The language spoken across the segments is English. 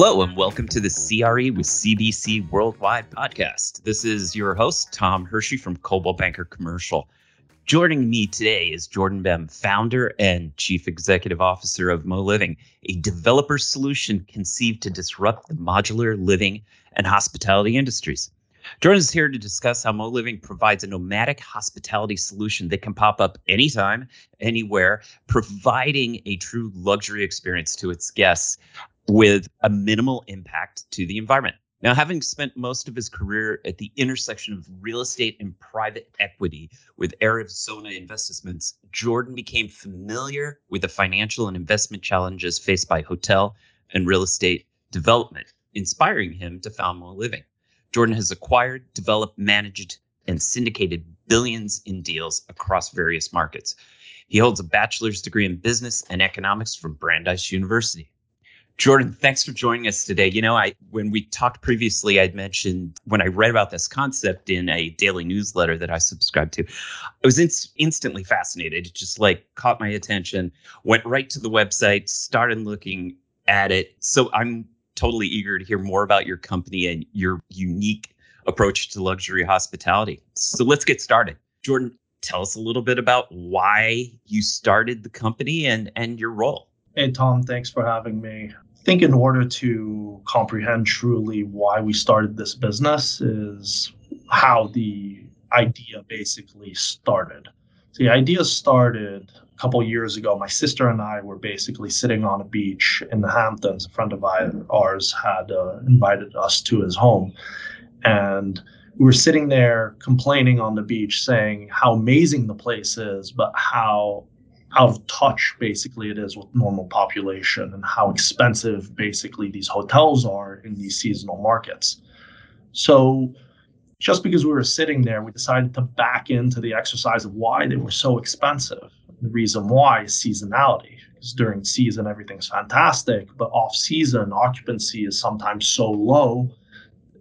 Hello, and welcome to the CRE with CBC Worldwide podcast. This is your host, Tom Hershey from Coldwell Banker Commercial. Joining me today is Jordan Bem, founder and chief executive officer of Mo Living, a developer solution conceived to disrupt the modular living and hospitality industries. Jordan is here to discuss how Mo Living provides a nomadic hospitality solution that can pop up anytime, anywhere, providing a true luxury experience to its guests with a minimal impact to the environment. Now, having spent most of his career at the intersection of real estate and private equity with Arizona Investments, Jordan became familiar with the financial and investment challenges faced by hotel and real estate development, inspiring him to found Mo Living. Jordan has acquired, developed, managed, and syndicated billions in deals across various markets. He holds a bachelor's degree in business and economics from Brandeis University. Jordan, thanks for joining us today. You know, when we talked previously, I'd mentioned when I read about this concept in a daily newsletter that I subscribed to, I was instantly fascinated. It just like caught my attention, went right to the website, started looking at it. So I'm totally eager to hear more about your company and your unique approach to luxury hospitality. So let's get started. Jordan, tell us a little bit about why you started the company and your role. Hey, Tom, thanks for having me. I think in order to comprehend truly why we started this business is how the idea basically started. So the idea started a couple years ago. My sister and I were basically sitting on a beach in the Hamptons. A friend of ours had invited us to his home. And we were sitting there complaining on the beach, saying how amazing the place is, but how out of touch basically it is with normal population and how expensive basically these hotels are in these seasonal markets. So just because we were sitting there, we decided to back into the exercise of why they were so expensive. The reason why is seasonality, because during season, everything's fantastic, but off season occupancy is sometimes so low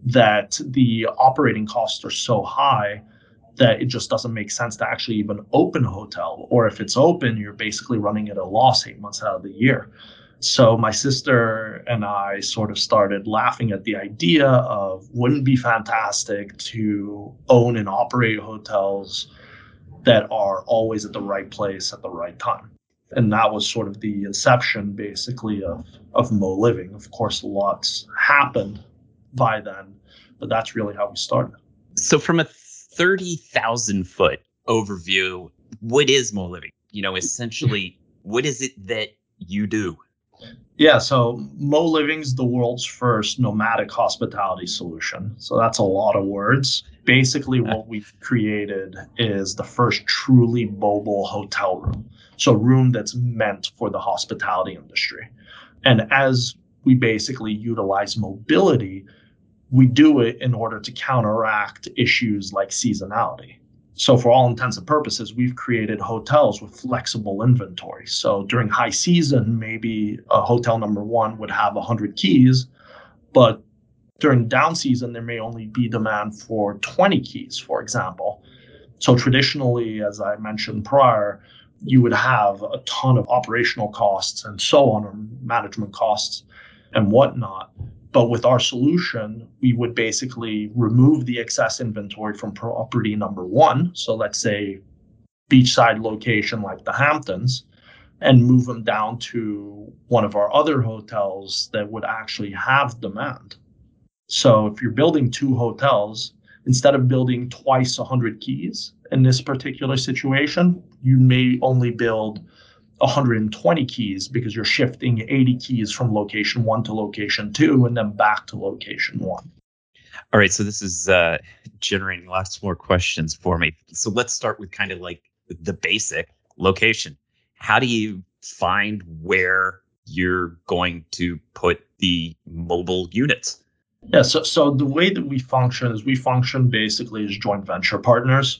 that the operating costs are so high that it just doesn't make sense to actually even open a hotel. Or if it's open, you're basically running at a loss 8 months out of the year. So my sister and I sort of started laughing at the idea of, wouldn't it be fantastic to own and operate hotels that are always at the right place at the right time? And that was sort of the inception basically of Mo Living. Of course, lots happened by then, but that's really how we started. So from a 30,000 foot overview, what is Mo Living? You know, essentially, what is it that you do? Yeah, so Mo Living's the world's first nomadic hospitality solution. So that's a lot of words. Basically, what we've created is the first truly mobile hotel room. So a room that's meant for the hospitality industry. And as we basically utilize mobility, we do it in order to counteract issues like seasonality. So for all intents and purposes, we've created hotels with flexible inventory. So during high season, maybe a hotel number one would have 100 keys, but during down season, there may only be demand for 20 keys, for example. So traditionally, as I mentioned prior, you would have a ton of operational costs and so on, or management costs and whatnot. But with our solution, we would basically remove the excess inventory from property number one. So let's say beachside location like the Hamptons, and move them down to one of our other hotels that would actually have demand. So if you're building two hotels, instead of building twice 100 keys in this particular situation, you may only build 120 keys because you're shifting 80 keys from location one to location two and then back to location one. All right. So this is generating lots more questions for me. So let's start with kind of like the basic location. How do you find where you're going to put the mobile units? Yeah. So the way that we function is we function basically as joint venture partners,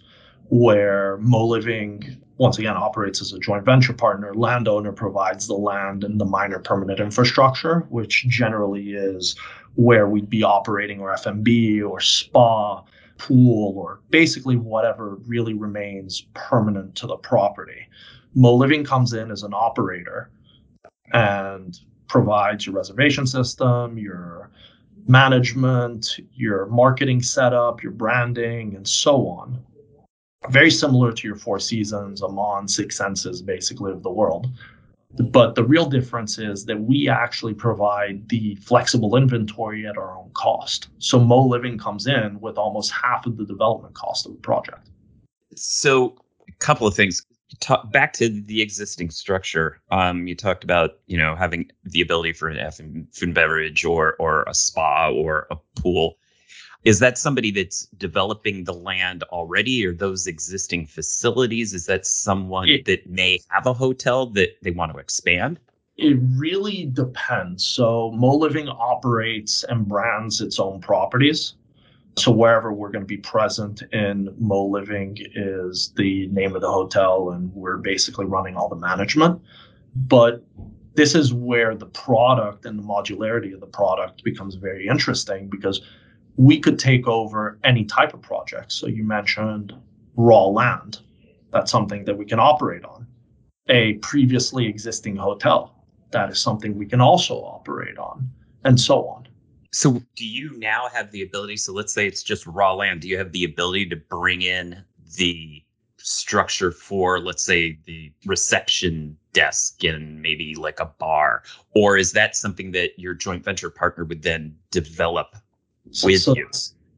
where Mo Living once again operates as a joint venture partner. Landowner provides the land and the minor permanent infrastructure, which generally is where we'd be operating our F&B or spa, pool, or basically whatever really remains permanent to the property. Mo Living comes in as an operator and provides your reservation system, your management, your marketing setup, your branding, and so on. Very similar to your Four Seasons, Aman, Six Senses, basically, of the world. But the real difference is that we actually provide the flexible inventory at our own cost. So Mo Living comes in with almost half of the development cost of the project. So a couple of things. Back to the existing structure. You talked about, you know, having the ability for an food and beverage or a spa or a pool. Is that somebody that's developing the land already, or those existing facilities? Is that someone that may have a hotel that they want to expand? It really depends. So Mo Living operates and brands its own properties. So wherever we're going to be present in Mo Living is the name of the hotel, and we're basically running all the management. But this is where the product and the modularity of the product becomes very interesting, because we could take over any type of project. So you mentioned raw land. That's something that we can operate on. A previously existing hotel, that is something we can also operate on, and so on. So do you now have the ability, so let's say it's just raw land, do you have the ability to bring in the structure for, let's say, the reception desk and maybe like a bar? Or is that something that your joint venture partner would then develop? So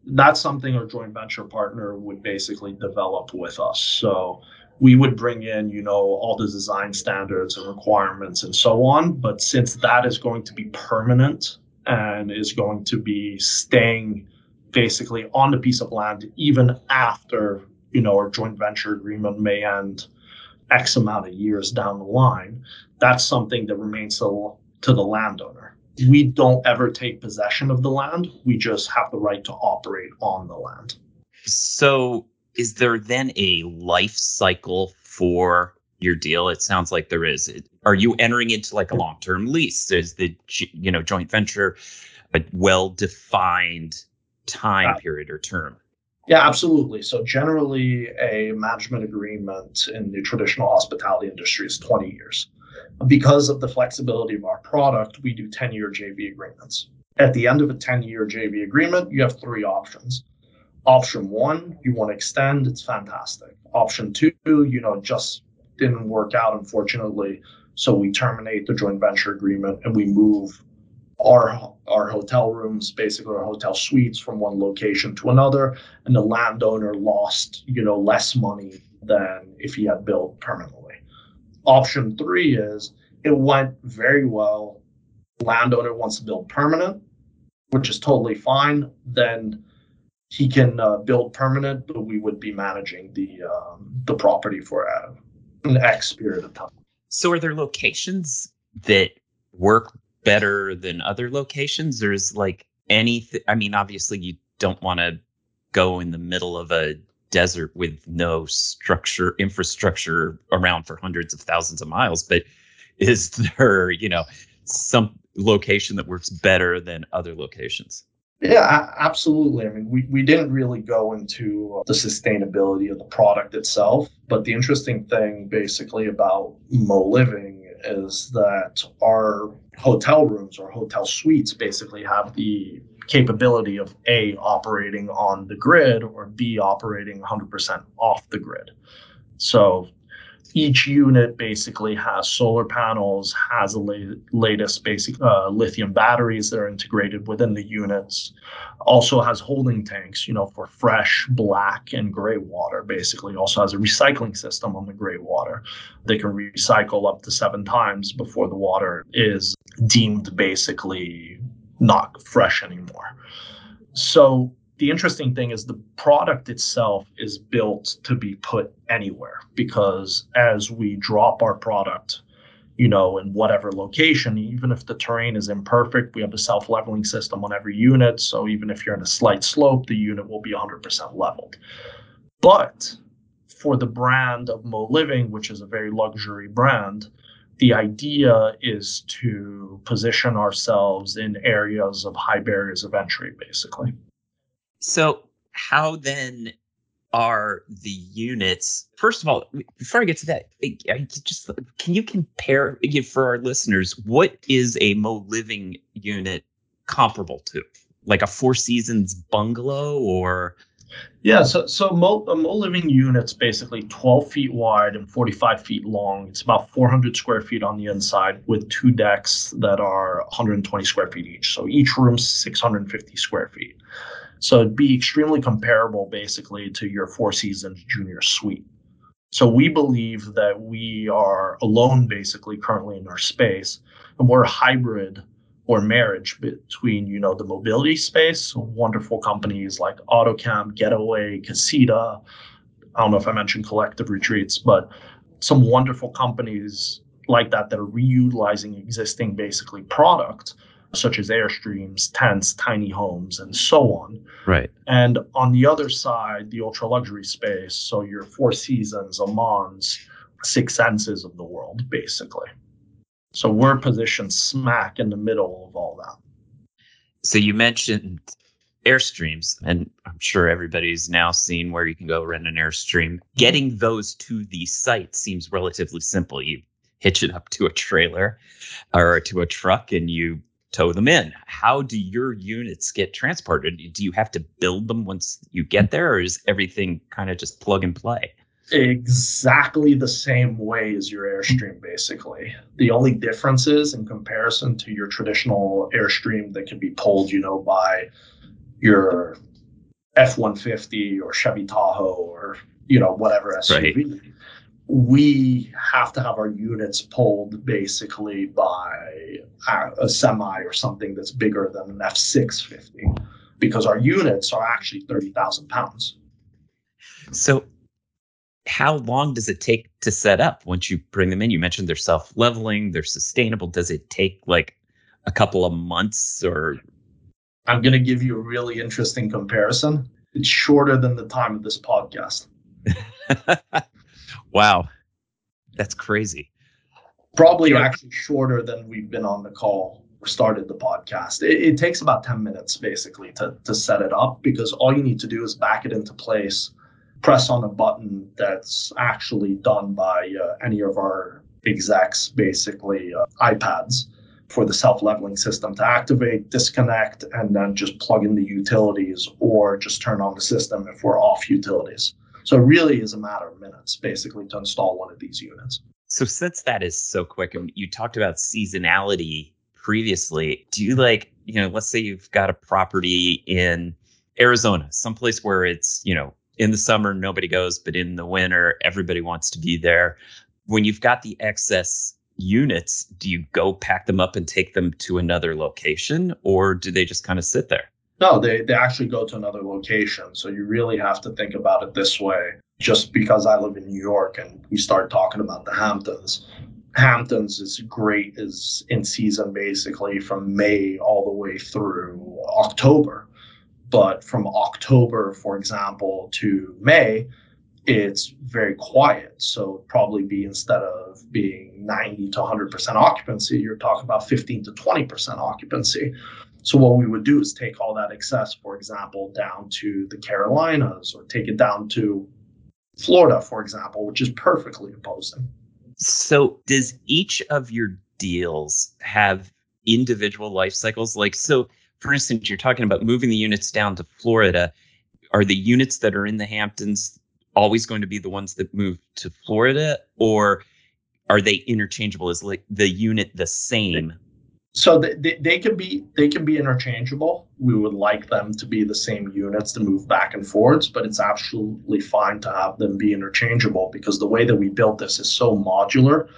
that's something our joint venture partner would basically develop with us. So we would bring in, you know, all the design standards and requirements and so on. But since that is going to be permanent and is going to be staying basically on the piece of land, even after, you know, our joint venture agreement may end X amount of years down the line, that's something that remains to the landowner. We don't ever take possession of the land. We just have the right to operate on the land. So is there then a life cycle for your deal? It sounds like there is. Are you entering into like a long-term lease? Is the, you know, joint venture a well-defined time period or term? Yeah, absolutely. So generally a management agreement in the traditional hospitality industry is 20 years. Because of the flexibility of our product, we do 10-year JV agreements. At the end of a 10-year JV agreement, you have three options. Option one, you want to extend, it's fantastic. Option two, you know, just didn't work out, unfortunately. So we terminate the joint venture agreement and we move our hotel rooms, basically our hotel suites, from one location to another. And the landowner lost, you know, less money than if he had built permanently. Option three is it went very well. Landowner wants to build permanent, which is totally fine. Then he can build permanent, but we would be managing the property for an X period of time. So are there locations that work better than other locations? Or is like anything, I mean, obviously you don't want to go in the middle of a desert with no structure, infrastructure around for hundreds of thousands of miles, but is there, you know, some location that works better than other locations? Yeah, absolutely. I mean, we didn't really go into the sustainability of the product itself, but the interesting thing basically about Mo Living is that our hotel rooms or hotel suites basically have the capability of A, operating on the grid, or B, operating 100% off the grid. So each unit basically has solar panels, has the latest basic lithium batteries that are integrated within the units, also has holding tanks, you know, for fresh, black, and gray water, basically. Also has a recycling system on the gray water. They can recycle up to 7 times before the water is deemed basically not fresh anymore. So the interesting thing is the product itself is built to be put anywhere, because as we drop our product, you know, in whatever location, even if the terrain is imperfect, we have a self-leveling system on every unit. So even if you're in a slight slope, the unit will be 100% leveled. But for the brand of Mo Living, which is a very luxury brand, the idea is to position ourselves in areas of high barriers of entry, basically. So how then are the units. First of all, before I get to that, just can you compare for our listeners, what is a Mo Living unit comparable to? Like a Four Seasons bungalow or? Yeah, so Mo Living unit's basically 12 feet wide and 45 feet long. It's about 400 square feet on the inside with two decks that are 120 square feet each. So each room's 650 square feet. So it'd be extremely comparable basically to your Four Seasons junior suite. So we believe that we are alone basically currently in our space, and we're a hybrid or marriage between, the mobility space, so wonderful companies like AutoCamp, Getaway, Casita. I don't know if I mentioned Collective Retreats, but some wonderful companies like that are reutilizing existing basically products, such as Airstreams, tents, tiny homes, and so on. Right. And on the other side, the ultra luxury space, so your Four Seasons, Aman's, Six Senses of the world, basically. So we're positioned smack in the middle of all that. So you mentioned Airstreams, and I'm sure everybody's now seen where you can go rent an Airstream. Getting those to the site seems relatively simple. You hitch it up to a trailer or to a truck and you tow them in. How do your units get transported? Do you have to build them once you get there, or is everything kind of just plug and play? Exactly the same way as your Airstream, basically. The only difference is in comparison to your traditional Airstream that can be pulled, by your F-150 or Chevy Tahoe or, whatever SUV. Right. We have to have our units pulled basically by a semi or something that's bigger than an F-650 because our units are actually 30,000 pounds. So how long does it take to set up once you bring them in? You mentioned they're self-leveling, they're sustainable. Does it take like a couple of months or? I'm going to give you a really interesting comparison. It's shorter than the time of this podcast. Wow. That's crazy. Probably actually shorter than we've been on the call or started the podcast. It takes about 10 minutes basically to set it up because all you need to do is back it into place. Press on a button that's actually done by any of our execs, basically iPads, for the self-leveling system to activate, disconnect, and then just plug in the utilities or just turn on the system if we're off utilities. So it really is a matter of minutes, basically, to install one of these units. So since that is so quick, and you talked about seasonality previously, do you let's say you've got a property in Arizona, someplace where it's, in the summer, nobody goes, but in the winter, everybody wants to be there. When you've got the excess units, do you go pack them up and take them to another location, or do they just kind of sit there? No, they actually go to another location. So you really have to think about it this way. Just because I live in New York and we start talking about the Hamptons, Hamptons is great is in season basically from May all the way through October. But from October, for example, to May, it's very quiet. So probably be instead of being 90 to 100% occupancy, you're talking about 15 to 20% occupancy. So what we would do is take all that excess, for example, down to the Carolinas or take it down to Florida, for example, which is perfectly opposing. So does each of your deals have individual life cycles? For instance, you're talking about moving the units down to Florida. Are the units that are in the Hamptons always going to be the ones that move to Florida, or are they interchangeable? Is the unit the same? So they can be interchangeable. We would like them to be the same units to move back and forwards, but it's absolutely fine to have them be interchangeable because the way that we built this is so modular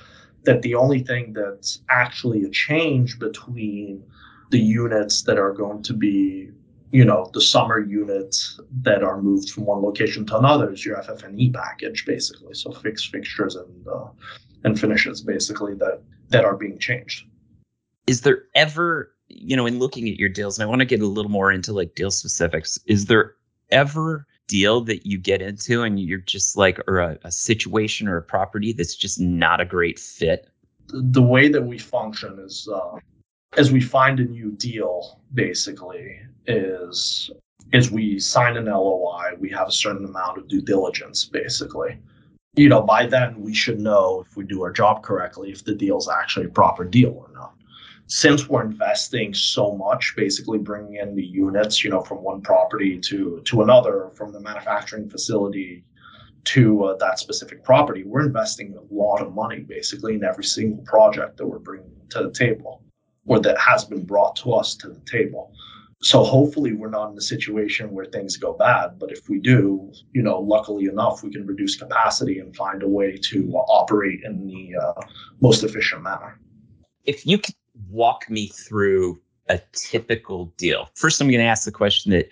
that the only thing that's actually a change between the units that are going to be, the summer units that are moved from one location to another is your FF&E package, basically. So fixed fixtures and finishes, basically, that are being changed. Is there ever, in looking at your deals, and I want to get a little more into deal specifics, is there ever deal that you get into and you're just or a situation or a property that's just not a great fit? The way that we function is, as we find a new deal, basically, is is we sign an LOI, we have a certain amount of due diligence, basically. You know, by then we should know if we do our job correctly, if the deal's actually a proper deal or not. Since we're investing so much, basically bringing in the units, you know, from one property to another, from the manufacturing facility to that specific property, we're investing a lot of money basically in every single project that we're bringing to the table, or that has been brought to us to the table. So hopefully we're not in a situation where things go bad, but if we do, you know, luckily enough, we can reduce capacity and find a way to operate in the most efficient manner. If you could walk me through a typical deal. First, I'm going to ask the question that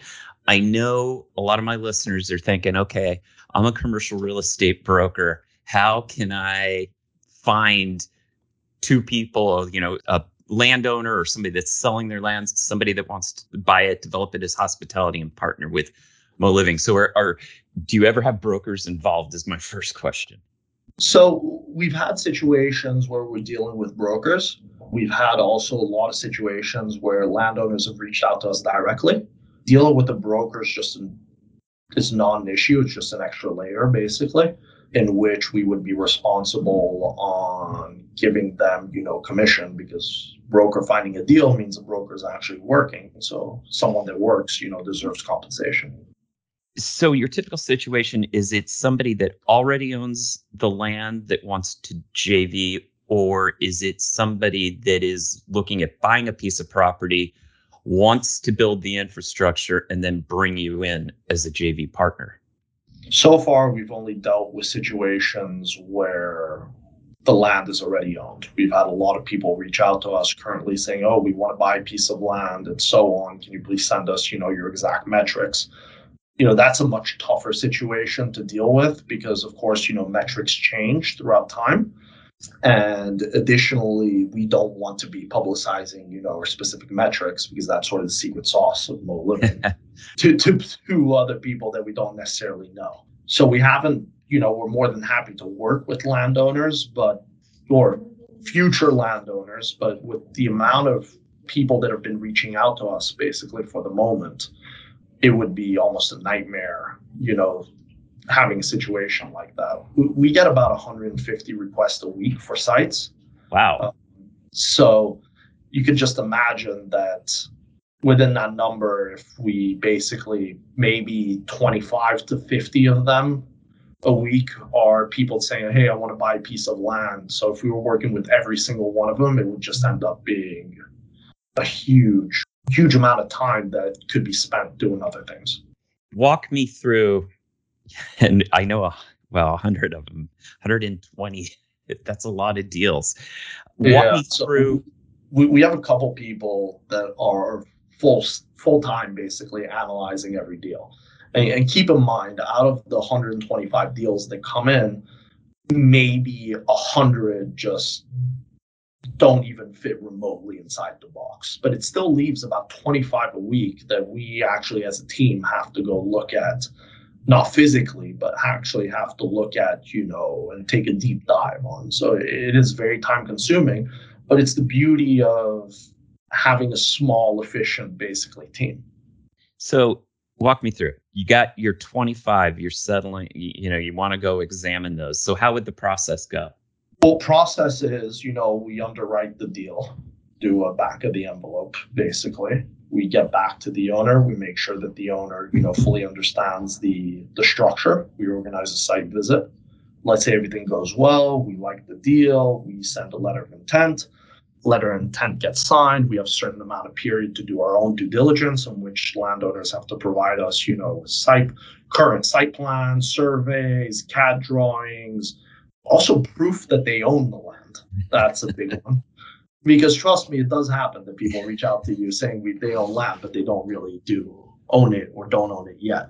I know a lot of my listeners are thinking, okay, I'm a commercial real estate broker. How can I find two people, you know, a landowner or somebody that's selling their lands, somebody that wants to buy it, develop it as hospitality, and partner with Mo Living. So do you ever have brokers involved is my first question. So we've had situations where we're dealing with brokers. We've had also a lot of situations where landowners have reached out to us directly. Dealing with the brokers is not an issue. It's just an extra layer, basically, in which we would be responsible on giving them, you know, commission, because broker finding a deal means the broker is actually working. So someone that works, you know, deserves compensation. So your typical situation is it's somebody that already owns the land that wants to JV, or is it somebody that is looking at buying a piece of property, wants to build the infrastructure, and then bring you in as a JV partner? So far, we've only dealt with situations where the land is already owned. We've had a lot of people reach out to us currently saying, oh, we want to buy a piece of land and so on. Can you please send us, you know, your exact metrics? You know, that's a much tougher situation to deal with because, of course, you know, metrics change throughout time. And additionally, we don't want to be publicizing, you know, our specific metrics because that's sort of the secret sauce of Mo Living to other people that we don't necessarily know. So we haven't, you know, we're more than happy to work with landowners, or future landowners, but with the amount of people that have been reaching out to us basically for the moment, it would be almost a nightmare, you know, having a situation like that. We get about 150 requests a week for sites. Wow. So you could just imagine that within that number, if we basically maybe 25 to 50 of them a week are people saying, hey, I want to buy a piece of land. So if we were working with every single one of them, it would just end up being a huge amount of time that could be spent doing other things. Walk me through, and I know, 100 of them, 120, that's a lot of deals. Walk me through. We have a couple people that are full-time basically analyzing every deal. And keep in mind, out of the 125 deals that come in, maybe 100 just don't even fit remotely inside the box, but it still leaves about 25 a week that we actually as a team have to go look at, not physically, but actually have to look at, you know, and take a deep dive on. So it is very time consuming, but it's the beauty of having a small, efficient, basically team. So walk me through. You got your 25, you're settling, you know, you want to go examine those. So how would the process go? Well, process is, you know, we underwrite the deal, do a back of the envelope, basically. We get back to the owner. We make sure that the owner, you know, fully understands the structure. We organize a site visit. Let's say everything goes well. We like the deal. We send a letter of intent. Letter of intent gets signed. We have a certain amount of period to do our own due diligence, in which landowners have to provide us, you know, current site plans, surveys, CAD drawings, also proof that they own the land. That's a big one. Because trust me, it does happen that people reach out to you saying they own land, but they don't really do own it or don't own it yet.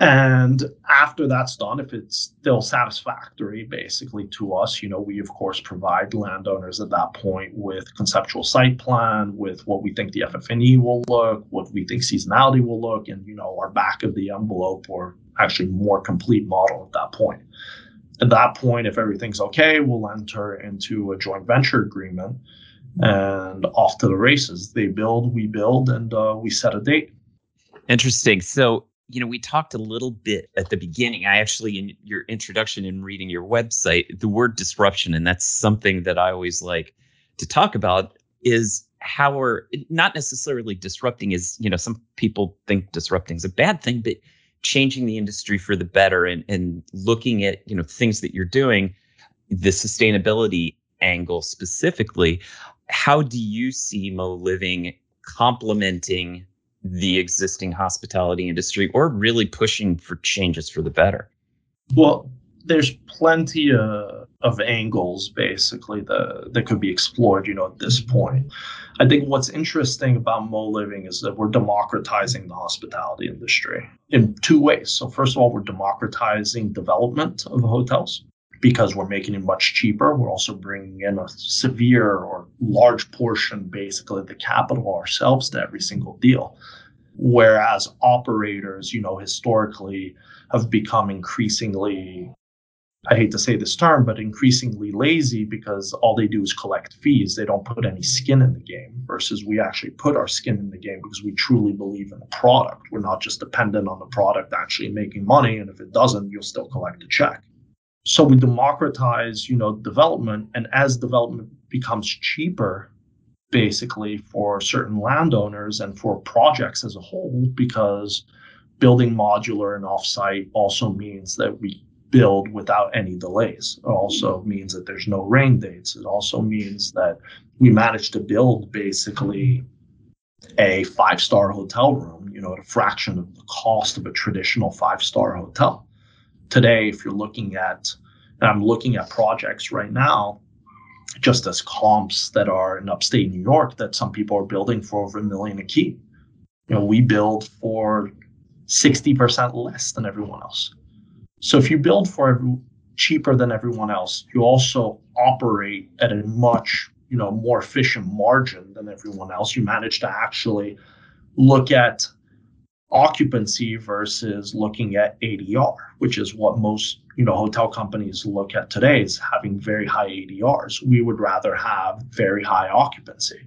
And after that's done, if it's still satisfactory, basically to us, you know, we of course provide landowners at that point with conceptual site plan, with what we think the FF&E will look, what we think seasonality will look, and, you know, our back of the envelope or actually more complete model at that point. At that point, if everything's okay, we'll enter into a joint venture agreement, and off to the races. They build, we build, and we set a date. Interesting. So, you know, we talked a little bit at the beginning. I actually, in your introduction and reading your website, the word disruption, and that's something that I always like to talk about, is how we're not necessarily disrupting is, you know, some people think disrupting is a bad thing, but changing the industry for the better and looking at, you know, things that you're doing, the sustainability angle specifically. How do you see Mo Living complementing the existing hospitality industry or really pushing for changes for the better? Well, there's plenty of angles, basically, that could be explored, you know, at this point. I think what's interesting about Mo Living is that we're democratizing the hospitality industry in two ways. So first of all, we're democratizing development of hotels because we're making it much cheaper. We're also bringing in a severe or large portion, basically, of the capital ourselves to every single deal. Whereas operators, you know, historically have become increasingly, I hate to say this term, but increasingly lazy because all they do is collect fees. They don't put any skin in the game versus we actually put our skin in the game because we truly believe in the product. We're not just dependent on the product actually making money. And if it doesn't, you'll still collect a check. So we democratize, you know, development. And as development becomes cheaper, basically, for certain landowners and for projects as a whole, because building modular and offsite also means that we build without any delays. It also means that there's no rain dates. It also means that we manage to build basically a five-star hotel room, you know, at a fraction of the cost of a traditional five-star hotel. Today, if you're looking at, and I'm looking at projects right now, just as comps that are in upstate New York that some people are building for over $1 million a key. You know, we build for 60% less than everyone else. So if you build for cheaper than everyone else, you also operate at a much, you know, more efficient margin than everyone else. You manage to actually look at occupancy versus looking at ADR, which is what most, you know, hotel companies look at today, is having very high ADRs. We would rather have very high occupancy,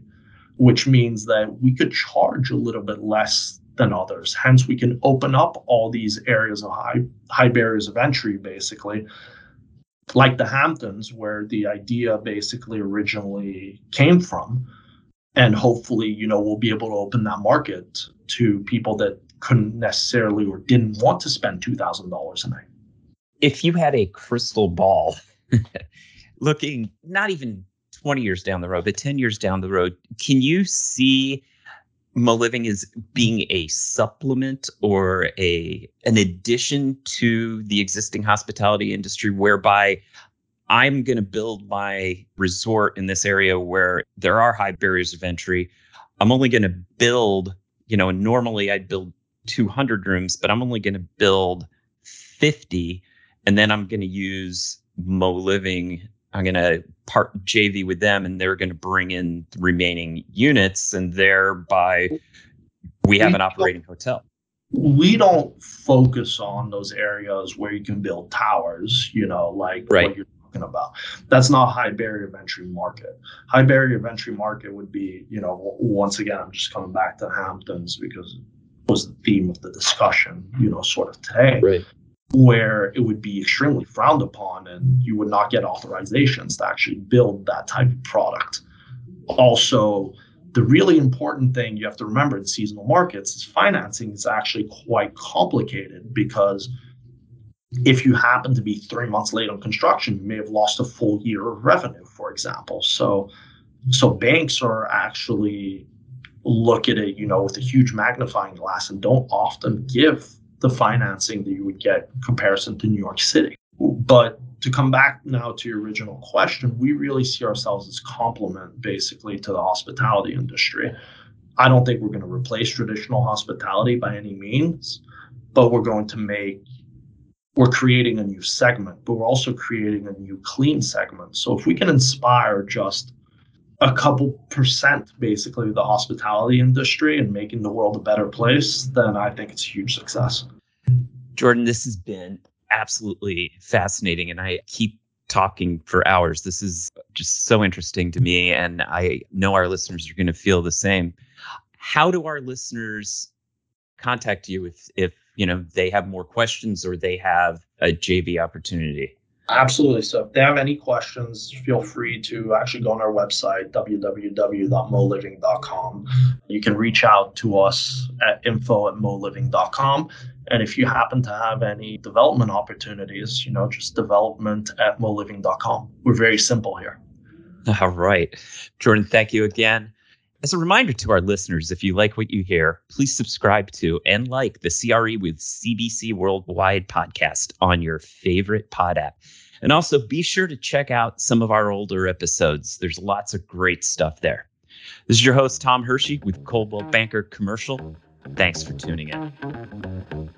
which means that we could charge a little bit less than others. Hence, we can open up all these areas of high barriers of entry, basically, like the Hamptons, where the idea basically originally came from. And hopefully, you know, we'll be able to open that market to people that couldn't necessarily or didn't want to spend $2,000 a night. If you had a crystal ball looking not even 20 years down the road, but 10 years down the road, can you see Mo Living as being a supplement or an addition to the existing hospitality industry, whereby I'm going to build my resort in this area where there are high barriers of entry? I'm only going to build, you know, normally I'd build 200 rooms, but I'm only going to build 50. And then I'm going to use Mo Living. I'm going to part JV with them, and they're going to bring in the remaining units. And thereby, we have an operating hotel. We don't focus on those areas where you can build towers, you know, like right. What you're talking about. That's not high barrier of entry market. High barrier of entry market would be, you know, once again, I'm just coming back to Hamptons because it was the theme of the discussion, you know, sort of today. Right. Where it would be extremely frowned upon and you would not get authorizations to actually build that type of product. Also, the really important thing you have to remember in seasonal markets is financing is actually quite complicated, because if you happen to be 3 months late on construction, you may have lost a full year of revenue, for example. So banks are actually look at it, you know, with a huge magnifying glass and don't often give the financing that you would get in comparison to New York City. But to come back now to your original question, we really see ourselves as complement, basically, to the hospitality industry. I don't think we're going to replace traditional hospitality by any means, but we're creating a new segment, but we're also creating a new clean segment. So if we can inspire just a couple percent, basically, of the hospitality industry and making the world a better place, then I think it's a huge success. Jordan, this has been absolutely fascinating, and I keep talking for hours. This is just so interesting to me, and I know our listeners are going to feel the same. How do our listeners contact you if you know, they have more questions or they have a JV opportunity? Absolutely. So if they have any questions, feel free to actually go on our website, www.moliving.com. You can reach out to us at info@moliving.com. And if you happen to have any development opportunities, you know, just development@moliving.com. We're very simple here. All right. Jordan, thank you again. As a reminder to our listeners, if you like what you hear, please subscribe to and like the CRE with CBC Worldwide podcast on your favorite pod app. And also be sure to check out some of our older episodes. There's lots of great stuff there. This is your host, Tom Hershey with Coldwell Banker Commercial. Thanks for tuning in.